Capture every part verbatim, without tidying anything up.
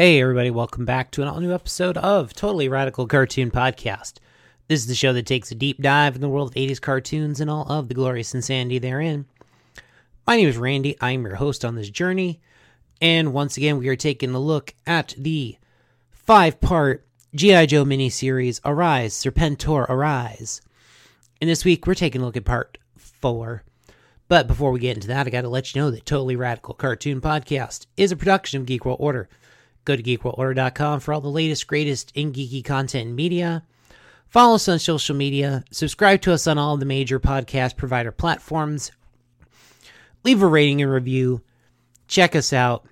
Hey everybody, welcome back to an all-new episode of Totally Radical Cartoon Podcast. This is the show that takes a deep dive in the world of eighties cartoons and all of the glorious insanity therein. My name is Randy, I'm your host on this journey, and once again we are taking a look at the five-part G I. Joe miniseries, Arise, Serpentor, Arise. And this week we're taking a look at part four. But before we get into that, I gotta let you know that Totally Radical Cartoon Podcast is a production of Geek World Order. Go to geek world order dot com for all the latest, greatest in geeky content and media. Follow us on social media. Subscribe to us on all the major podcast provider platforms. Leave a rating and review. Check us out.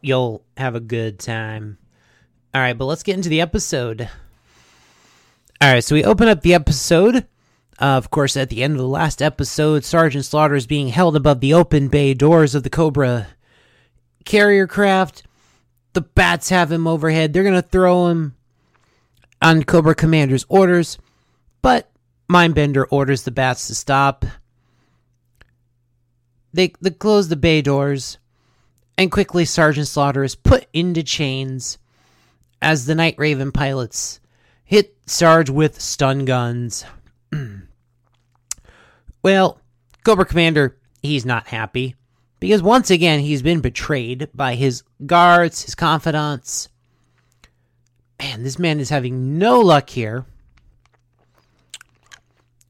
You'll have a good time. All right, but let's get into the episode. All right, so we open up the episode. Uh, of course, at the end of the last episode, Sergeant Slaughter is being held above the open bay doors of the Cobra carrier craft. The bats have him overhead. They're going to throw him on Cobra Commander's orders, but Mindbender orders the bats to stop. They, they close the bay doors, and quickly Sergeant Slaughter is put into chains as the Night Raven pilots hit Sarge with stun guns. Well, Cobra Commander, he's not happy, because once again, he's been betrayed by his guards, his confidants. Man, this man is having no luck here.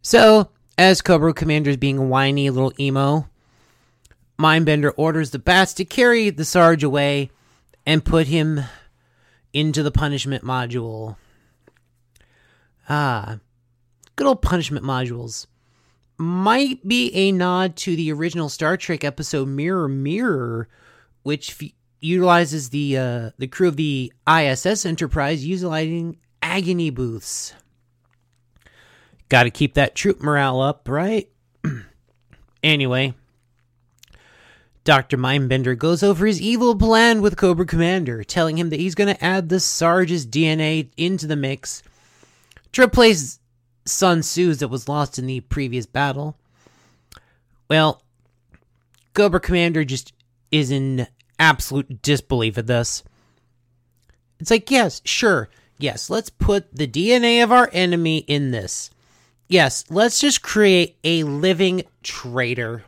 So, as Cobra Commander is being a whiny little emo, Mindbender orders the bats to carry the Sarge away and put him into the punishment module. Ah, good old punishment modules. Might be a nod to the original Star Trek episode Mirror Mirror, which f- utilizes the uh, the crew of the I S S Enterprise utilizing agony booths. Got to keep that troop morale up, right? Anyway, Doctor Mindbender goes over his evil plan with Cobra Commander, telling him that he's going to add the Sarge's D N A into the mix to replace Sun Tzu's that was lost in the previous battle. Well, Cobra Commander just is in absolute disbelief at this. It's like, yes, sure, yes, let's put the D N A of our enemy in this. Yes, let's just create a living traitor.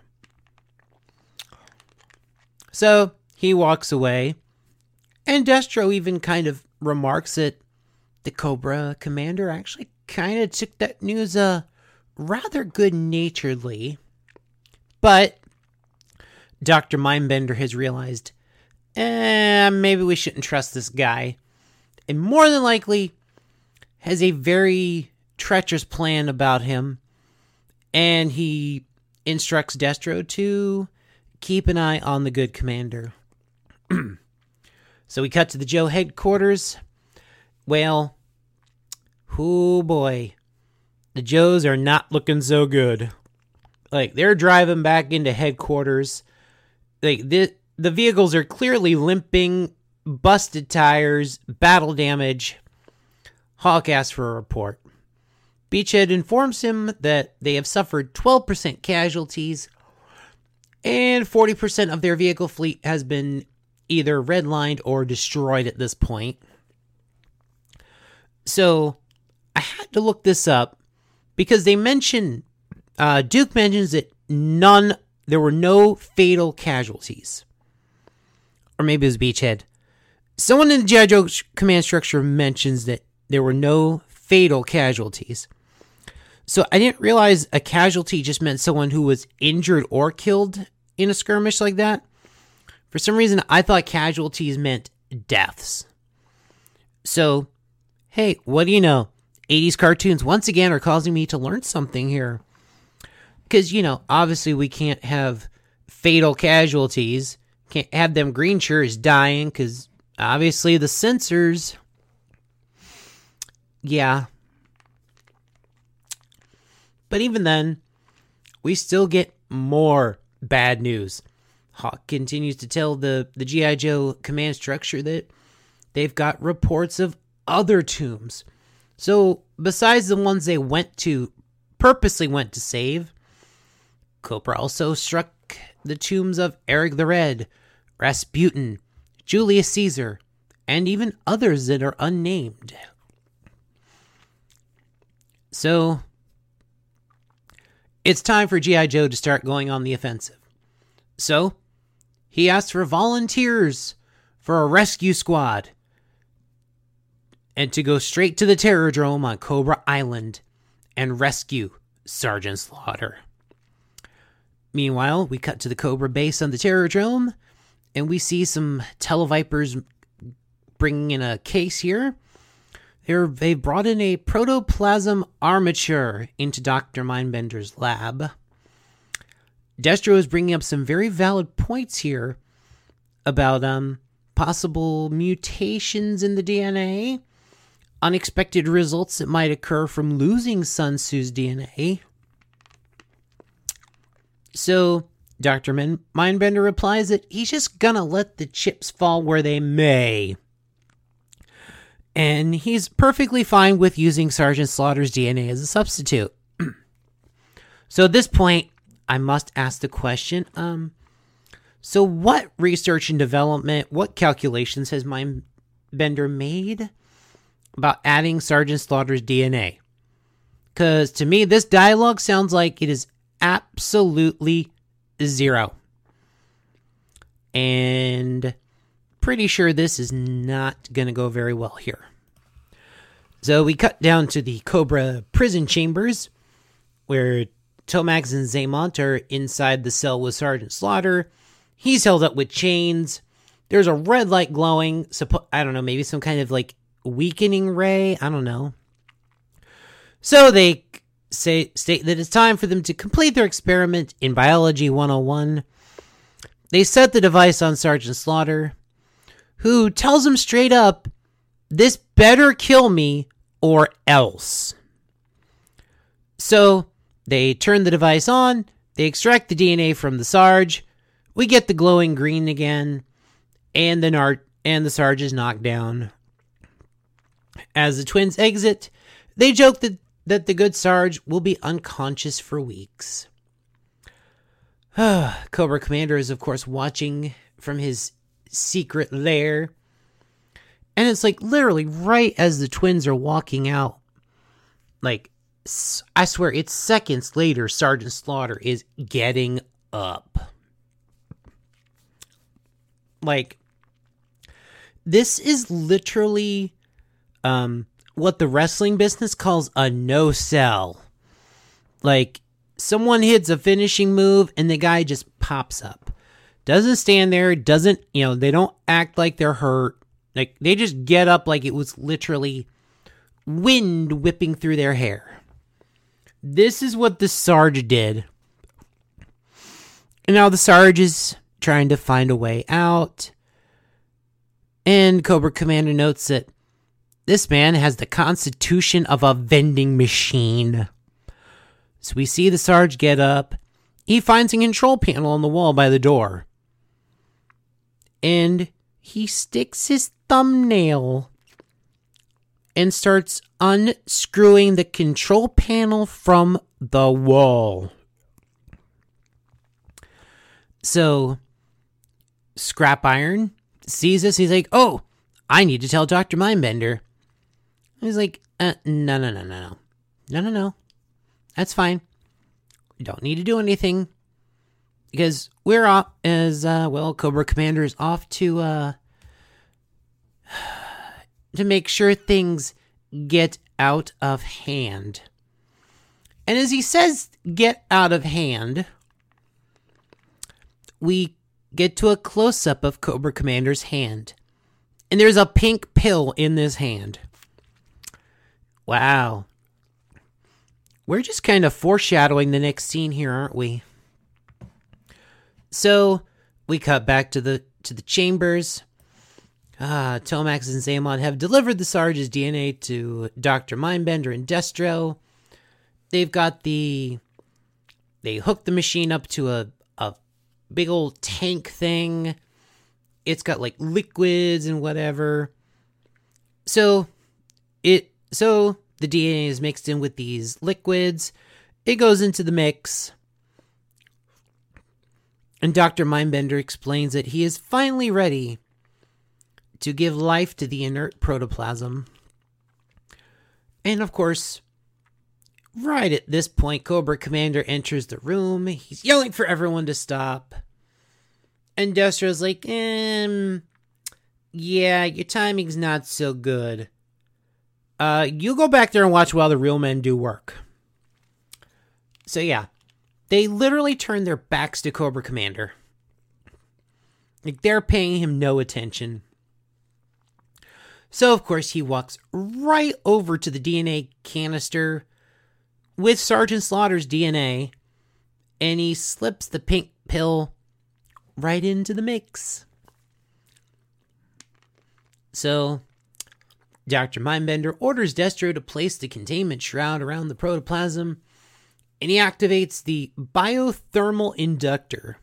So, he walks away, and Destro even kind of remarks that the Cobra Commander actually kind of took that news uh, rather good-naturedly, but Doctor Mindbender has realized, eh, maybe we shouldn't trust this guy, and more than likely has a very treacherous plan about him, and he instructs Destro to keep an eye on the good commander. So we cut to the Joe headquarters. Well, oh boy, the Joes are not looking so good. Like, they're driving back into headquarters. Like, the, the vehicles are clearly limping, busted tires, battle damage. Hawk asks for a report. Beachhead informs him that they have suffered twelve percent casualties, and forty percent of their vehicle fleet has been either redlined or destroyed at this point. So, I had to look this up because they mention, uh, Duke mentions that none, there were no fatal casualties. Or maybe it was Beachhead. Someone in the G I. Joe command structure mentions that there were no fatal casualties. So I didn't realize a casualty just meant someone who was injured or killed in a skirmish like that. For some reason, I thought casualties meant deaths. So, hey, what do you know? eighties cartoons, once again, are causing me to learn something here. Because, you know, obviously we can't have fatal casualties. Can't have them green shirts dying, because obviously the censors. Yeah. But even then, we still get more bad news. Hawk continues to tell the, the G I. Joe command structure that they've got reports of other tombs. So, besides the ones they went to, purposely went to save, Cobra also struck the tombs of Eric the Red, Rasputin, Julius Caesar, and even others that are unnamed. So, it's time for G I. Joe to start going on the offensive. So, he asked for volunteers for a rescue squad and to go straight to the Terrordrome on Cobra Island and rescue Sergeant Slaughter. Meanwhile, we cut to the Cobra base on the Terrordrome, and we see some Televipers bringing in a case here. They're, they brought in a protoplasm armature into Doctor Mindbender's lab. Destro is bringing up some very valid points here about um possible mutations in the D N A, unexpected results that might occur from losing Sun Tzu's D N A. So Doctor Mindbender replies that he's just gonna let the chips fall where they may. And he's perfectly fine with using Sergeant Slaughter's D N A as a substitute. So at this point, I must ask the question, um, so what research and development, what calculations has Mindbender made about adding Sergeant Slaughter's D N A? Because to me, this dialogue sounds like it is absolutely zero. And pretty sure this is not going to go very well here. So we cut down to the Cobra prison chambers, where Tomax and Xamot are inside the cell with Sergeant Slaughter. He's held up with chains. There's a red light glowing. Suppo- I don't know, maybe some kind of like weakening ray. I don't know. So they say state that it's time for them to complete their experiment in Biology one oh one. They set the device on Sergeant Slaughter, who tells him straight up, this better kill me or else. So they turn the device on, they extract the D N A from the Sarge, we get the glowing green again, and the, nar- and the Sarge is knocked down. As the twins exit, they joke that, that the good Sarge will be unconscious for weeks. Cobra Commander is, of course, watching from his secret lair, and it's like literally right as the twins are walking out, like I swear it's seconds later, Sergeant Slaughter is getting up. Like, this is literally um what the wrestling business calls a no sell. Like, someone hits a finishing move and the guy just pops up. Doesn't stand there, doesn't, you know, they don't act like they're hurt. Like, they just get up like it was literally wind whipping through their hair. This is what the Sarge did. And now the Sarge is trying to find a way out. And Cobra Commander notes that this man has the constitution of a vending machine. So we see the Sarge get up. He finds a control panel on the wall by the door, and he sticks his thumbnail and starts unscrewing the control panel from the wall. So Scrap Iron sees this. He's like, oh, I need to tell Doctor Mindbender. He's like, uh, no, no, no, no, no, no, no, no. That's fine. Don't need to do anything, because we're off as uh, well. Cobra Commander is off to uh, to make sure things get out of hand. And as he says, "Get out of hand," we get to a close-up of Cobra Commander's hand, and there's a pink pill in this hand. Wow. We're just kind of foreshadowing the next scene here, aren't we? So we cut back to the to the chambers. Ah, Tomax and Xamot have delivered the Sarge's D N A to Doctor Mindbender and Destro. They've got the they hooked the machine up to a, a big old tank thing. It's got like liquids and whatever. So it so the D N A is mixed in with these liquids. It goes into the mix. And Doctor Mindbender explains that he is finally ready to give life to the inert protoplasm. And of course, right at this point, Cobra Commander enters the room. He's yelling for everyone to stop. And Destro's like, um, yeah, your timing's not so good. Uh, you go back there and watch while the real men do work. So yeah, they literally turn their backs to Cobra Commander. Like, they're paying him no attention. So, of course, he walks right over to the D N A canister with Sergeant Slaughter's D N A, and he slips the pink pill right into the mix. So, Doctor Mindbender orders Destro to place the containment shroud around the protoplasm, and he activates the biothermal inductor.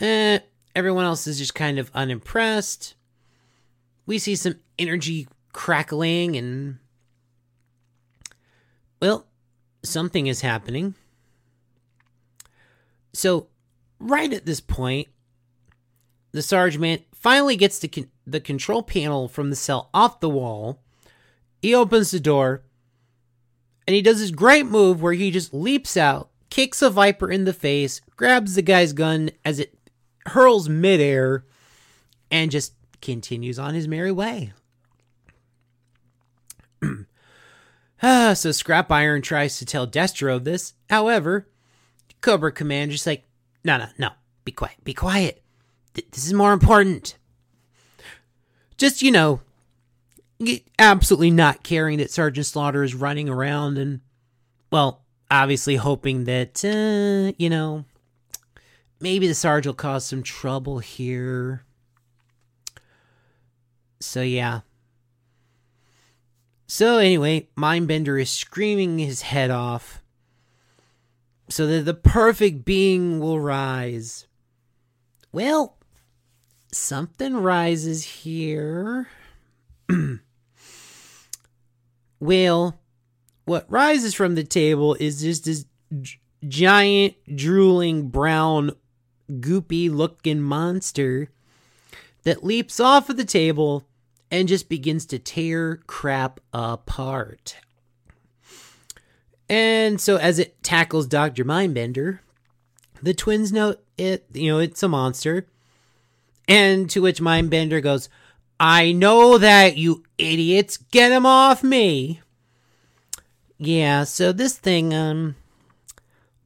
Eh, everyone else is just kind of unimpressed. We see some energy crackling and, well, something is happening. So, right at this point, the sergeant finally gets the con- the control panel from the cell off the wall. He opens the door, and he does this great move where he just leaps out, kicks a Viper in the face, grabs the guy's gun as it hurls midair, and just continues on his merry way. ah, so Scrap Iron tries to tell Destro of this. However, Cobra Commander's like, no, no, no, be quiet, be quiet. Th- this is more important. Just, you know, absolutely not caring that Sergeant Slaughter is running around and, well, obviously hoping that, uh, you know, maybe the Sarge will cause some trouble here. So, yeah. So, anyway, Mindbender is screaming his head off so that the perfect being will rise. Well, something rises here. Well, what rises from the table is just this g- giant, drooling, brown, goopy-looking monster that leaps off of the table and just begins to tear crap apart. And so as it tackles Doctor Mindbender, the twins know it, you know, it's a monster. And to which Mindbender goes, I know that, you idiots, get him off me. Yeah, so this thing, um,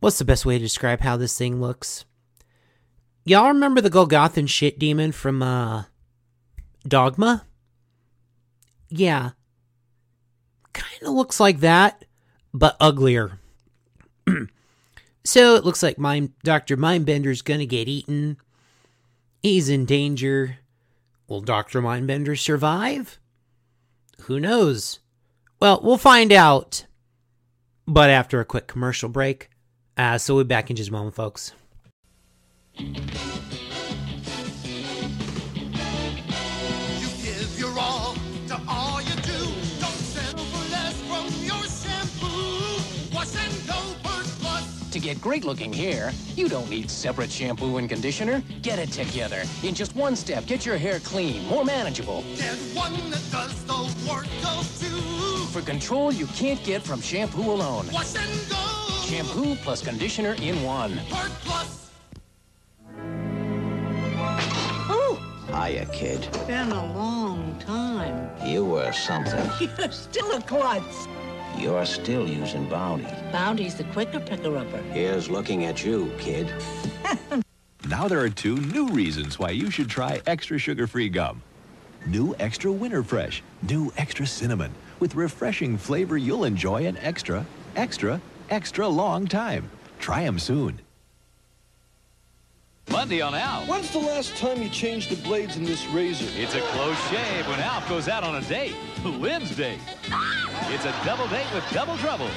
what's the best way to describe how this thing looks? Y'all remember the Golgothan shit demon from, uh, Dogma? Yeah. Kind of looks like that, but uglier. So it looks like Mind- Doctor Mindbender's gonna get eaten. He's in danger. Will Doctor Mindbender survive? Who knows? Well, we'll find out. But after a quick commercial break. Uh, so we'll be back in just a moment, folks. You give your all to all you do. Don't settle for less from your shampoo. Wash and go Bird Plus. To get great looking hair, you don't need separate shampoo and conditioner. Get it together. In just one step, get your hair clean, more manageable. Get one that does the work of two. For control you can't get from shampoo alone. Wash and go. Shampoo plus conditioner in one. Bird Plus. Hiya, kid. It's been a long time. You were something. You're still a klutz. You're still using Bounty. Bounty's the quicker picker-upper. Here's looking at you, kid. Now there are two new reasons why you should try extra sugar-free gum. New Extra Winter Fresh. New Extra Cinnamon. With refreshing flavor you'll enjoy an extra, extra, extra long time. Try them soon. Monday on Alf. When's the last time you changed the blades in this razor? It's a close shave when Alf goes out on a date. Lynn's date. It's a double date with double trouble.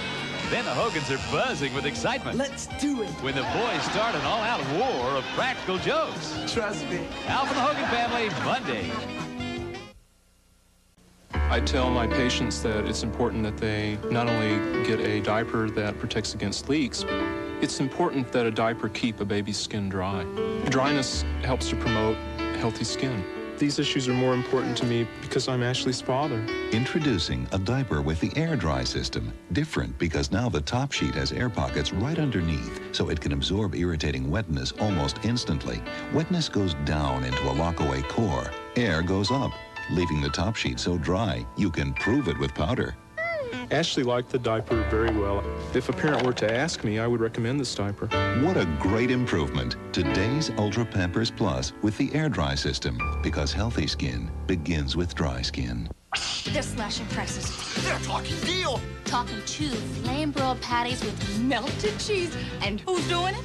Then the Hogans are buzzing with excitement. Let's do it. When the boys start an all-out war of practical jokes. Trust me. Alf and the Hogan family, Monday. I tell my patients that it's important that they not only get a diaper that protects against leaks, it's important that a diaper keep a baby's skin dry. Dryness helps to promote healthy skin. These issues are more important to me because I'm Ashley's father. Introducing a diaper with the air dry system. Different because now the top sheet has air pockets right underneath, so it can absorb irritating wetness almost instantly. Wetness goes down into a lockaway core. Air goes up, leaving the top sheet so dry you can prove it with powder. Ashley liked the diaper very well. If a parent were to ask me, I would recommend this diaper. What a great improvement. Today's Ultra Pampers Plus with the air dry system. Because healthy skin begins with dry skin. They're slashing prices. They're talking deal. Talking two flame broiled patties with melted cheese. And who's doing it?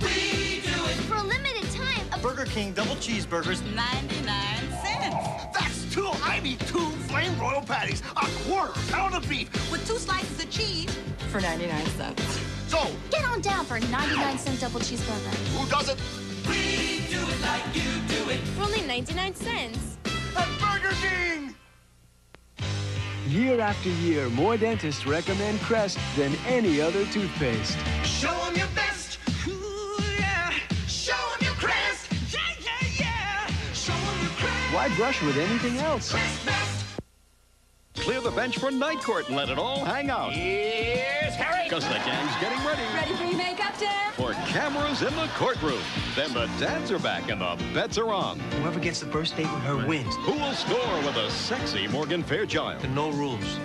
We do it. For a limited time, a Burger King double cheeseburgers. ninety-nine cents. That's two. I mean two flame broiled patties. A quarter pound of beef. With two slices of cheese. For ninety-nine cents. So. Get on down for a ninety-nine cent double cheeseburger. Who does it? We do it like you do it. For only ninety-nine cents. At Burger King. Year after year, more dentists recommend Crest than any other toothpaste. Show them your best. Ooh, yeah. Show them your Crest. Yeah, yeah, yeah. Show them your Crest. Why brush with anything else? Crest best. Clear the bench for Night Court and let it all hang out. Here's Harry. Because the gang's getting ready. Ready for your makeup, Dad? For cameras in the courtroom. Then the dads are back and the bets are on. Whoever gets the first date with her wins. Who will score with a sexy Morgan Fairchild? And no rules.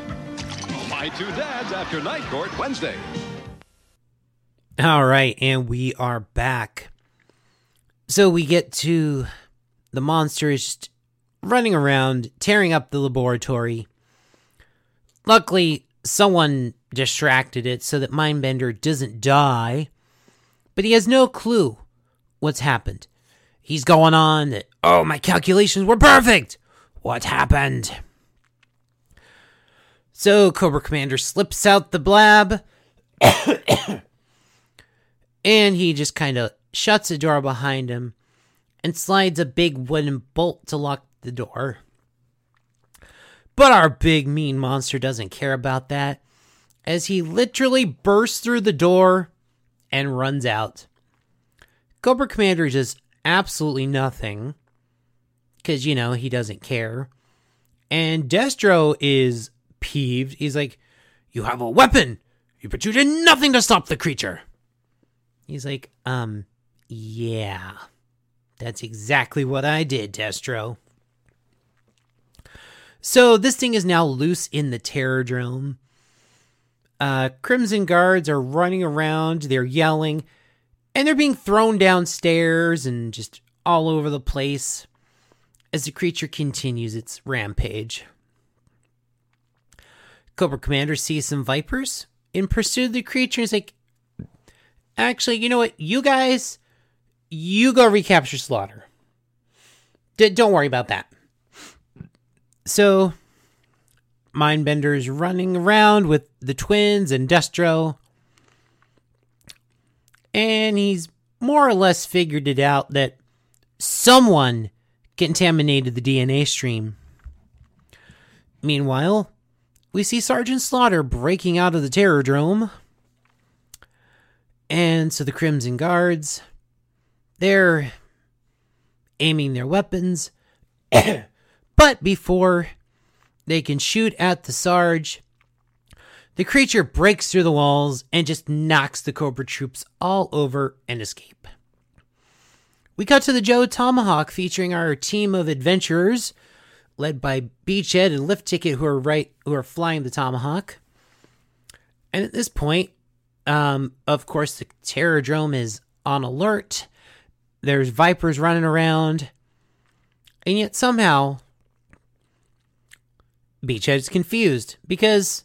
My Two Dads after Night Court Wednesday. All right, and we are back. So we get to the monsters running around, tearing up the laboratory. Luckily, someone distracted it so that Mindbender doesn't die, but he has no clue what's happened. He's going on that, oh, my calculations were perfect! What happened? So, Cobra Commander slips out the blab, and he just kind of shuts the door behind him and slides a big wooden bolt to lock the door. But our big mean monster doesn't care about that, as he literally bursts through the door and runs out. Cobra Commander does absolutely nothing, because, you know, he doesn't care. And Destro is peeved. He's like, you have a weapon, but you did nothing to stop the creature. He's like, um, yeah, that's exactly what I did, Destro. So this thing is now loose in the Terrordrome. Uh, Crimson Guards are running around, they're yelling, and they're being thrown downstairs and just all over the place as the creature continues its rampage. Cobra Commander sees some Vipers in pursuit of the creature and is like, actually, you know what, you guys, you go recapture Slaughter. D- don't worry about that. So, Mindbender's running around with the twins and Destro. And he's more or less figured it out that someone contaminated the D N A stream. Meanwhile, we see Sergeant Slaughter breaking out of the Terrordrome. And so the Crimson Guards, they're aiming their weapons. But before they can shoot at the Sarge, the creature breaks through the walls and just knocks the Cobra troops all over and escape. We cut to the Joe Tomahawk featuring our team of adventurers, led by Beachhead and Lift Ticket, who are right who are flying the Tomahawk. And at this point, um, of course, the Terrordrome is on alert. There's Vipers running around, and yet somehow Beachhead's confused because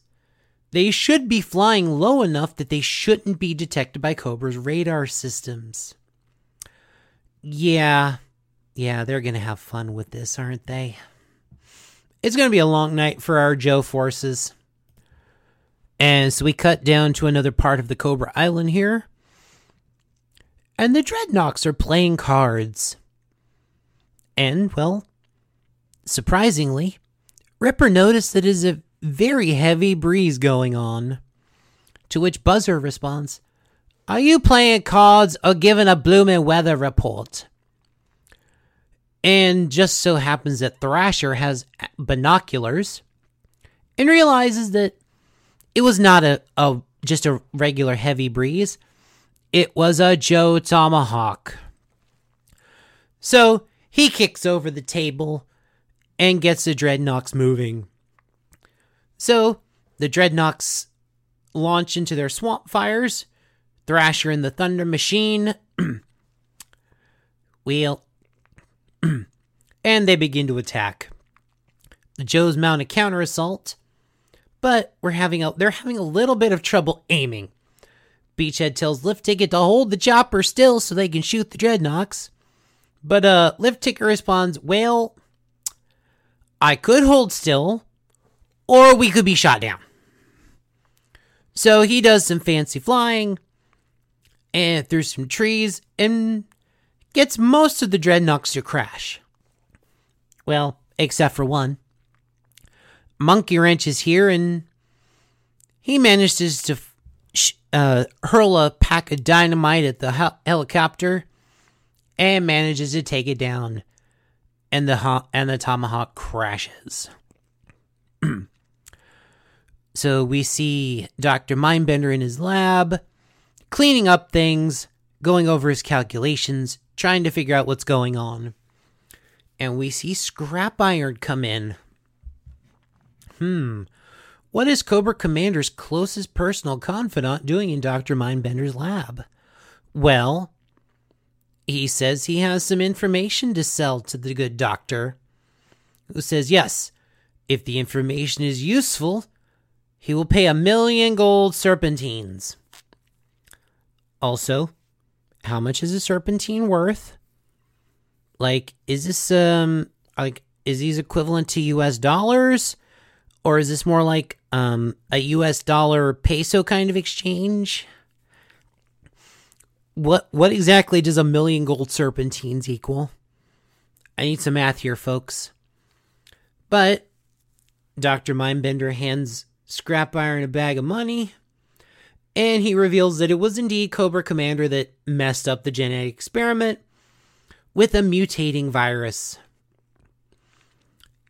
they should be flying low enough that they shouldn't be detected by Cobra's radar systems. Yeah, yeah, they're going to have fun with this, aren't they? It's going to be a long night for our Joe forces. And so we cut down to another part of the Cobra Island here. And the Dreadnoks are playing cards. And, well, surprisingly, Ripper noticed that it is a very heavy breeze going on, to which Buzzer responds, "Are you playing cards or giving a bloomin' weather report?" and just so happens that Thrasher has binoculars and realizes that it was not a, a just a regular heavy breeze. It was a Joe Tomahawk. So he kicks over the table and gets the Dreadnoks moving. So the Dreadnoks launch into their swamp fires. Thrasher and the Thunder Machine wheel, and they begin to attack. The Joes mount a counter assault, but we're having a they're having a little bit of trouble aiming. Beachhead tells Lift Ticket to hold the chopper still so they can shoot the Dreadnoks, but uh, Lift Ticket responds, "Well, I could hold still, or we could be shot down." So he does some fancy flying and through some trees and gets most of the Dreadnoks to crash. Well, except for one. Monkey Wrench is here and he manages to uh, hurl a pack of dynamite at the hel- helicopter and manages to take it down, and the ho- and the Tomahawk crashes. So we see Doctor Mindbender in his lab, cleaning up things, going over his calculations, trying to figure out what's going on. And we see Scrap Iron come in. Hmm. What is Cobra Commander's closest personal confidant doing in Doctor Mindbender's lab? Well, he says he has some information to sell to the good doctor, who says, yes, if the information is useful, he will pay a million gold serpentines. Also, how much is a serpentine worth? Like, is this, um, like, is these equivalent to U S dollars? Or is this more like, um, a U S dollar peso kind of exchange? What, what exactly does a million gold serpentines equal? I need some math here, folks. But Doctor Mindbender hands Scrap Iron a bag of money, and he reveals that it was indeed Cobra Commander that messed up the genetic experiment with a mutating virus.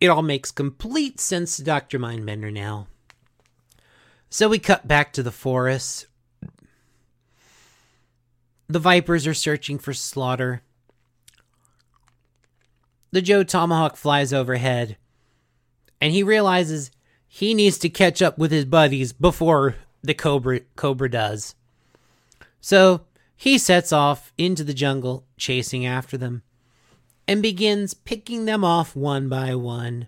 It all makes complete sense to Doctor Mindbender now. So we cut back to the forest. The Vipers are searching for Slaughter. The Joe Tomahawk flies overhead, and he realizes he needs to catch up with his buddies before the Cobra Cobra does. So he sets off into the jungle, chasing after them, and begins picking them off one by one.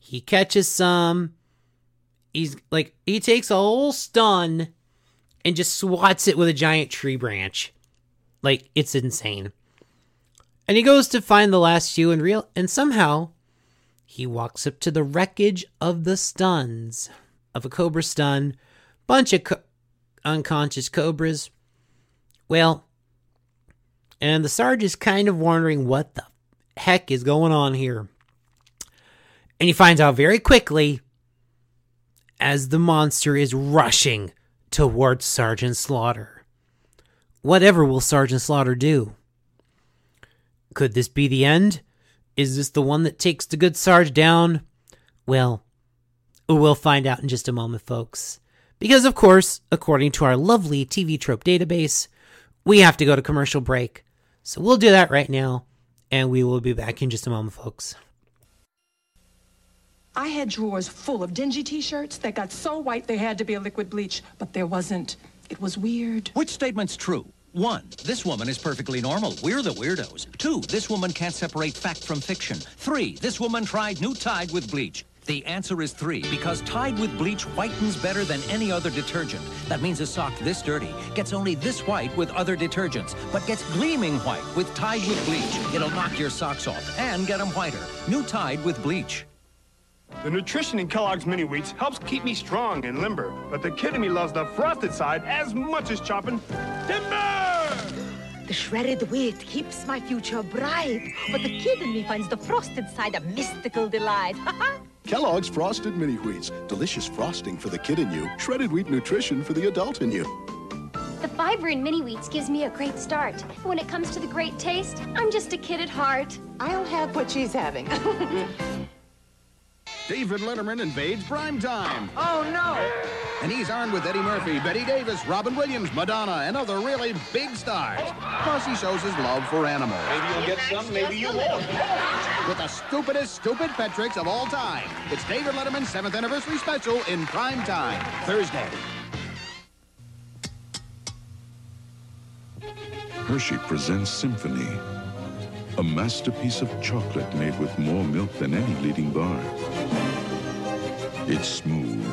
He catches some. He's like, he takes a whole stun and just swats it with a giant tree branch. Like, it's insane. And he goes to find the last few and real, and somehow he walks up to the wreckage of the stuns, of a cobra stun, bunch of co- unconscious cobras. Well, and the Sarge is kind of wondering what the heck is going on here. And he finds out very quickly as the monster is rushing towards Sergeant Slaughter. Whatever will Sergeant Slaughter do? Could this be the end? Is this the one that takes the good Sarge down? Well, we'll find out in just a moment, folks. Because, of course, according to our lovely T V Trope database, we have to go to commercial break. So we'll do that right now, and we will be back in just a moment, folks. I had drawers full of dingy t-shirts that got so white they had to be a liquid bleach, but there wasn't. It was weird. Which statement's true? One, this woman is perfectly normal. We're the weirdos. Two, this woman can't separate fact from fiction. Three, this woman tried new Tide with bleach. The answer is three, because Tide with bleach whitens better than any other detergent. That means a sock this dirty gets only this white with other detergents, but gets gleaming white with Tide with bleach. It'll knock your socks off and get them whiter. New Tide with bleach. The nutrition in Kellogg's Mini Wheats helps keep me strong and limber, but the kid in me loves the frosted side as much as chopping timber! The shredded wheat keeps my future bright, but the kid in me finds the frosted side a mystical delight. Kellogg's Frosted Mini Wheats. Delicious frosting for the kid in you, shredded wheat nutrition for the adult in you. The fiber in mini-wheats gives me a great start. When it comes to the great taste, I'm just a kid at heart. I'll have what she's having. David Letterman invades primetime. Oh, no! And he's armed with Eddie Murphy, Betty Davis, Robin Williams, Madonna, and other really big stars. Plus, he shows his love for animals. Maybe you'll get some, maybe you won't. With the stupidest stupid pet tricks of all time, it's David Letterman's seventh Anniversary Special in primetime, Thursday. Hershey presents Symphony, a masterpiece of chocolate made with more milk than any leading bar. It's smooth,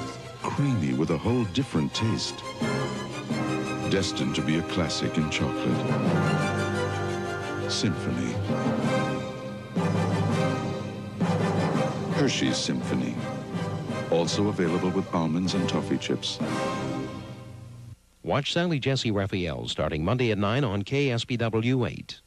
creamy, with a whole different taste. Destined to be a classic in chocolate. Symphony. Hershey's Symphony. Also available with almonds and toffee chips. Watch Sally Jesse Raphael starting Monday at nine on K S B W eight.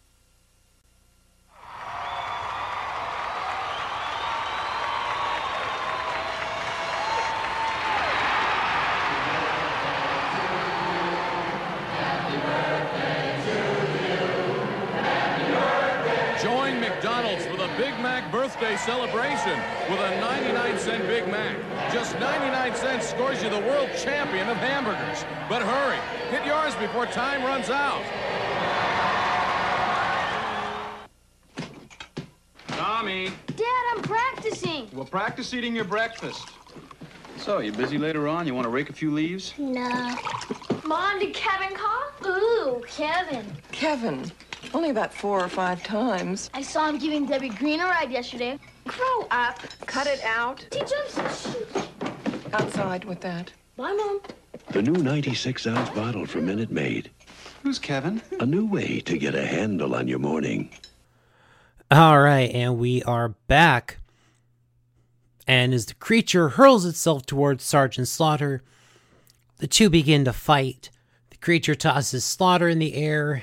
Celebration with a ninety-nine cent Big Mac. Just ninety-nine cents scores you the world champion of hamburgers. But hurry, get yours before time runs out. Tommy. Dad, I'm practicing. Well, practice eating your breakfast. So, you busy later on? You want to rake a few leaves? No. Mom, did Kevin call? Ooh, Kevin. Kevin. Only about four or five times. I saw him giving Debbie Green a ride yesterday. Grow up. Cut it out. Teach us. Outside with that. Bye, Mom. The new ninety-six ounce bottle from Minute Maid. Who's Kevin? A new way to get a handle on your morning. All right, and we are back. And as the creature hurls itself towards Sergeant Slaughter, the two begin to fight. The creature tosses Slaughter in the air,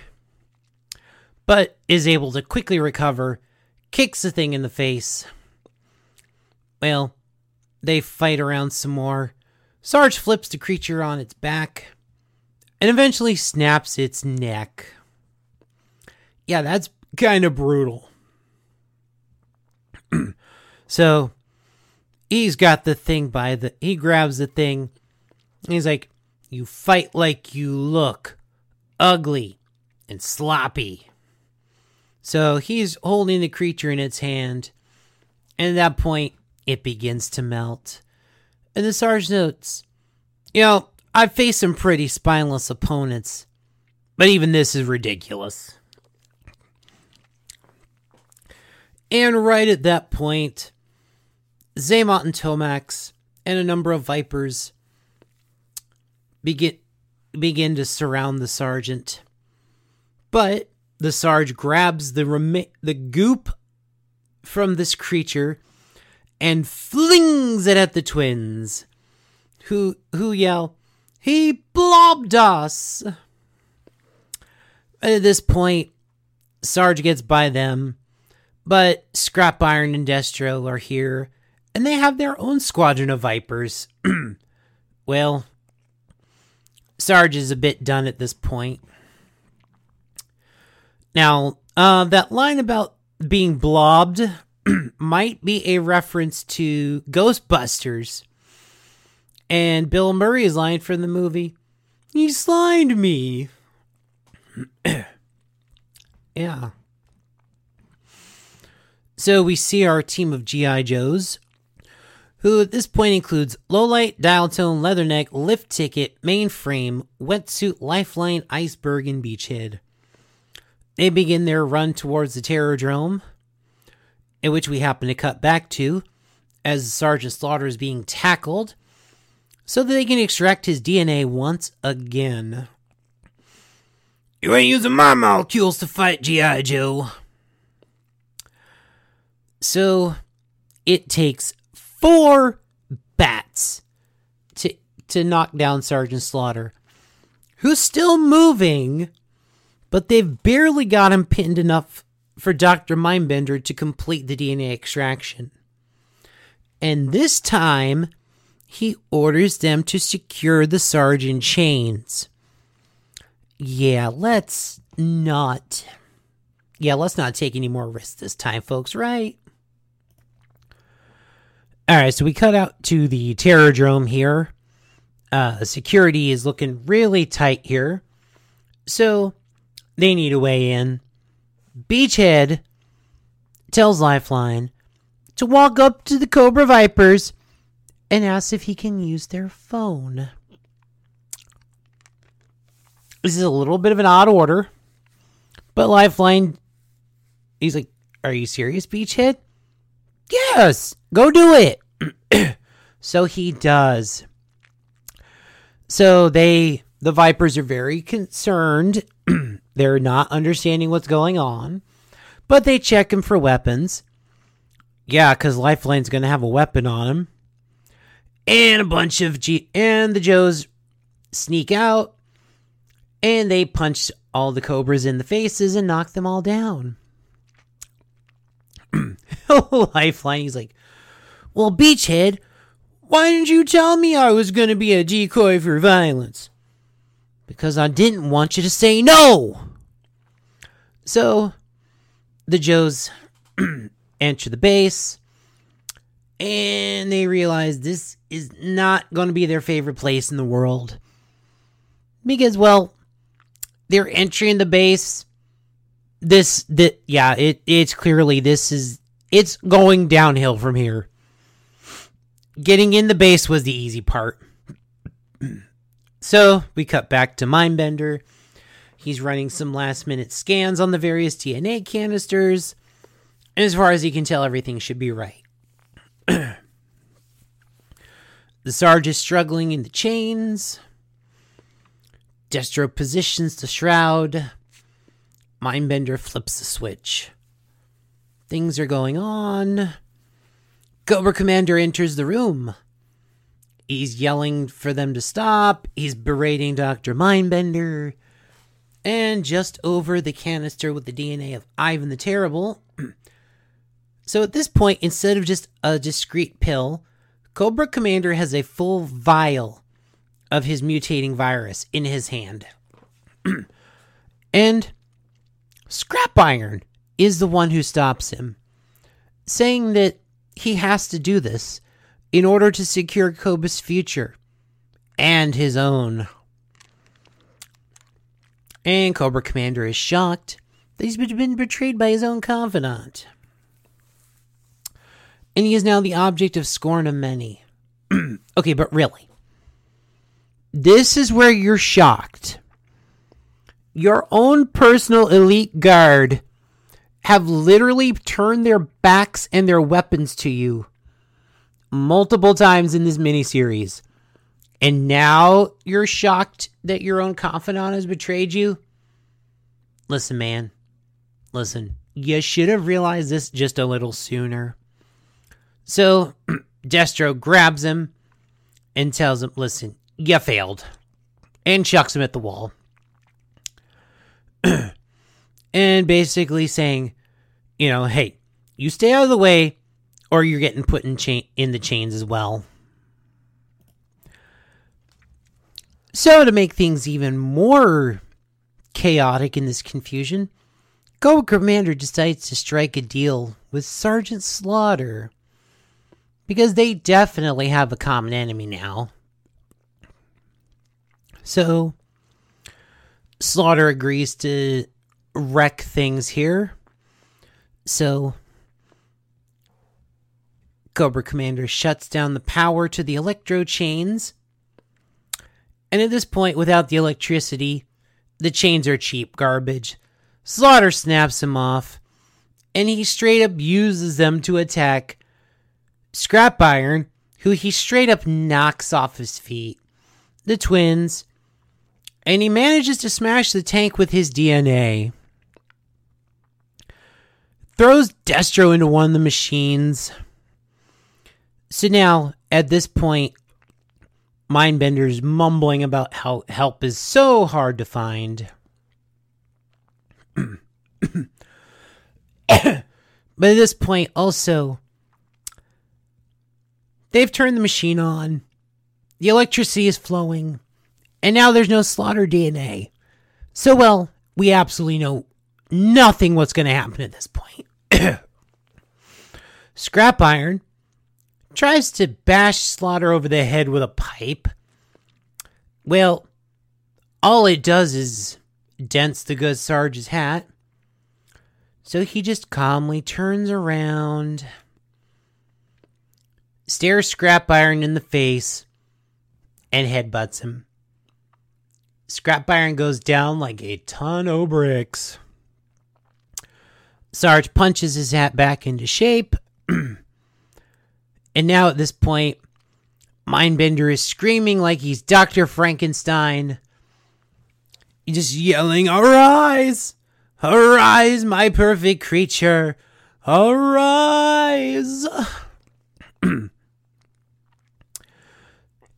but is able to quickly recover, kicks the thing in the face. Well, they fight around some more. Sarge flips the creature on its back, and eventually snaps its neck. Yeah, that's kind of brutal. So, he's got the thing by the... He grabs the thing, and he's like, "You fight like you look, ugly and sloppy." So he's holding the creature in its hand, and at that point, it begins to melt. And the Sarge notes, "You know, I've faced some pretty spineless opponents, but even this is ridiculous." And right at that point, Xamot and Tomax and a number of Vipers begin, begin to surround the Sergeant. But the Sarge grabs the remi- the goop from this creature and flings it at the twins, who who yell, "He blobbed us!" At this point, Sarge gets by them, but Scrap Iron and Destro are here, and they have their own squadron of Vipers. Well, Sarge is a bit done at this point. Now, uh, that line about being blobbed might be a reference to Ghostbusters and Bill Murray's line from the movie, "He slimed me." Yeah. So we see our team of G I Joes, who at this point includes Lowlight, Dial Tone, Leatherneck, Lift Ticket, Mainframe, Wetsuit, Lifeline, Iceberg, and Beachhead. They begin their run towards the Terrordrome, in which we happen to cut back to, as Sergeant Slaughter is being tackled, so that they can extract his D N A once again. "You ain't using my molecules to fight, G I Joe. So, it takes four bats to, to knock down Sergeant Slaughter, who's still moving, but they've barely got him pinned enough for Doctor Mindbender to complete the D N A extraction. And this time, he orders them to secure the Sergeant chains. yeah, let's not... Yeah, let's not take any more risks this time, folks, right? Alright, so we cut out to the Terrordrome here. Uh, security is looking really tight here. So, they need a way in. Beachhead tells Lifeline to walk up to the Cobra Vipers and asks if he can use their phone. This is a little bit of an odd order, but Lifeline, he's like, are you serious, Beachhead? Yes, go do it. So he does. So they, the Vipers are very concerned. They're not understanding what's going on, but they check him for weapons. Yeah, because Lifeline's going to have a weapon on him. And a bunch of G... And the Joes sneak out. And they punch all the Cobras in the faces and knock them all down. Lifeline, he's like, well, Beachhead, why didn't you tell me I was going to be a decoy for violence? Because I didn't want you to say no! So, the Joes... enter the base, and they realize this is not going to be their favorite place in the world. Because, well, they're entering the base. This, that, yeah, it, it's clearly this is, it's going downhill from here. Getting in the base was the easy part. So, we cut back to Mindbender. He's running some last-minute scans on the various D N A canisters. And as far as he can tell, everything should be right. The Sarge is struggling in the chains. Destro positions the shroud. Mindbender flips the switch. Things are going on. Cobra Commander enters the room. He's yelling for them to stop. He's berating Doctor Mindbender. And just over the canister with the D N A of Ivan the Terrible... So at this point, instead of just a discrete pill, Cobra Commander has a full vial of his mutating virus in his hand. And Scrap Iron is the one who stops him, saying that he has to do this in order to secure Cobra's future and his own. And Cobra Commander is shocked that he's been betrayed by his own confidant. And he is now the object of scorn of many. Okay, but really. This is where you're shocked. Your own personal elite guard have literally turned their backs and their weapons to you multiple times in this miniseries. And now you're shocked that your own confidant has betrayed you? Listen, man. Listen. You should have realized this just a little sooner. So, Destro grabs him and tells him, listen, you failed. And chucks him at the wall. And basically saying, you know, hey, you stay out of the way or you're getting put in, cha- in the chains as well. So, to make things even more chaotic in this confusion, Cobra Commander decides to strike a deal with Sergeant Slaughter. Because they definitely have a common enemy now. So, Slaughter agrees to wreck things here. So, Cobra Commander shuts down the power to the electro chains. And at this point, without the electricity, the chains are cheap garbage. Slaughter snaps them off. And he straight up uses them to attack Scrap Iron, who he straight up knocks off his feet, the twins, and he manages to smash the tank with his D N A. Throws Destro into one of the machines. So now, at this point, Mindbender's mumbling about how help is so hard to find. But at this point, also... they've turned the machine on, the electricity is flowing, and now there's no Slaughter D N A. So, well, we absolutely know nothing what's going to happen at this point. Scrap Iron tries to bash Slaughter over the head with a pipe. Well, all it does is dents the good Sarge's hat. So he just calmly turns around, stares Scrap Iron in the face, and headbutts him. Scrap Iron goes down like a ton of bricks. Sarge punches his hat back into shape. And now at this point, Mindbender is screaming like he's Doctor Frankenstein. He's just yelling, "Arise! Arise, my perfect creature! Arise!"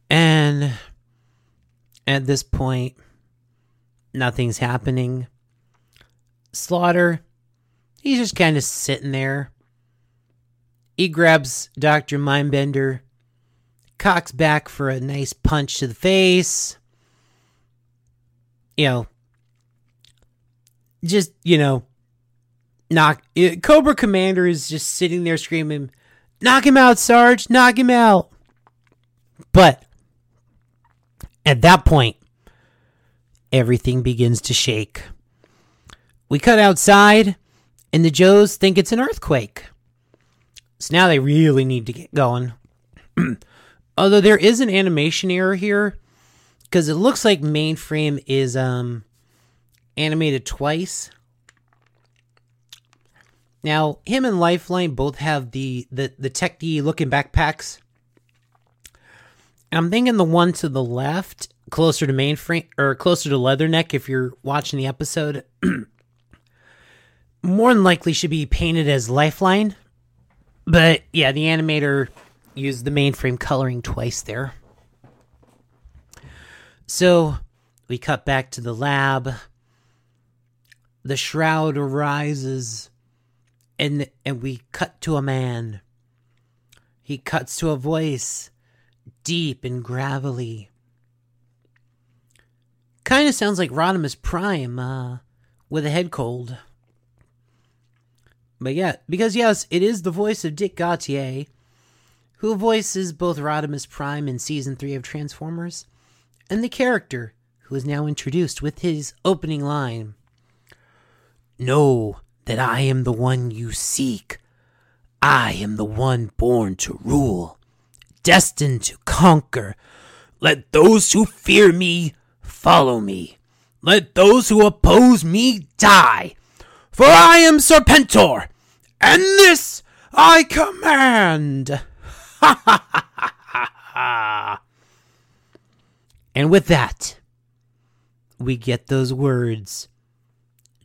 And at this point, nothing's happening. Slaughter, he's just kind of sitting there. He grabs Doctor Mindbender, cocks back for a nice punch to the face. You know, just, you know, knock. It, Cobra Commander is just sitting there screaming, "Knock him out, Sarge! Knock him out!" But at that point, everything begins to shake. We cut outside, and the Joes think it's an earthquake. So now they really need to get going. Although there is an animation error here, because it looks like Mainframe is um, animated twice. Now, him and Lifeline both have the, the, the techie looking backpacks. I'm thinking the one to the left, closer to Mainframe, or closer to Leatherneck if you're watching the episode, more than likely should be painted as Lifeline. But yeah, the animator used the Mainframe coloring twice there. So we cut back to the lab. The shroud arises, and and we cut to a man. He cuts to a voice, deep and gravelly. Kind of sounds like Rodimus Prime uh, with a head cold. But yeah, because yes, it is the voice of Dick Gautier, who voices both Rodimus Prime in Season three of Transformers, and the character who is now introduced with his opening line, "Know that I am the one you seek. I am the one born to rule, destined to conquer. Let those who fear me follow me. Let those who oppose me die. For I am Serpentor, and this I command." Ha ha ha ha ha. And with that, we get those words,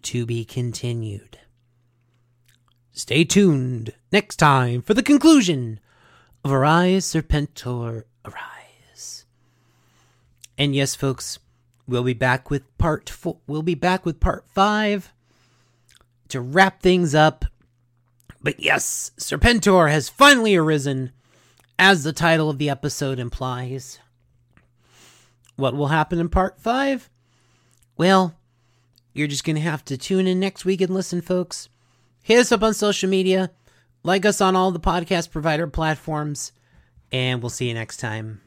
"To be continued." Stay tuned next time for the conclusion of Arise, Serpentor, Arise. And yes, folks, we'll be back with part four. We'll be back with part five to wrap things up. But yes, Serpentor has finally arisen, as the title of the episode implies. What will happen in part five? Well, you're just going to have to tune in next week and listen, folks. Hit us up on social media. Like us on all the podcast provider platforms, and we'll see you next time.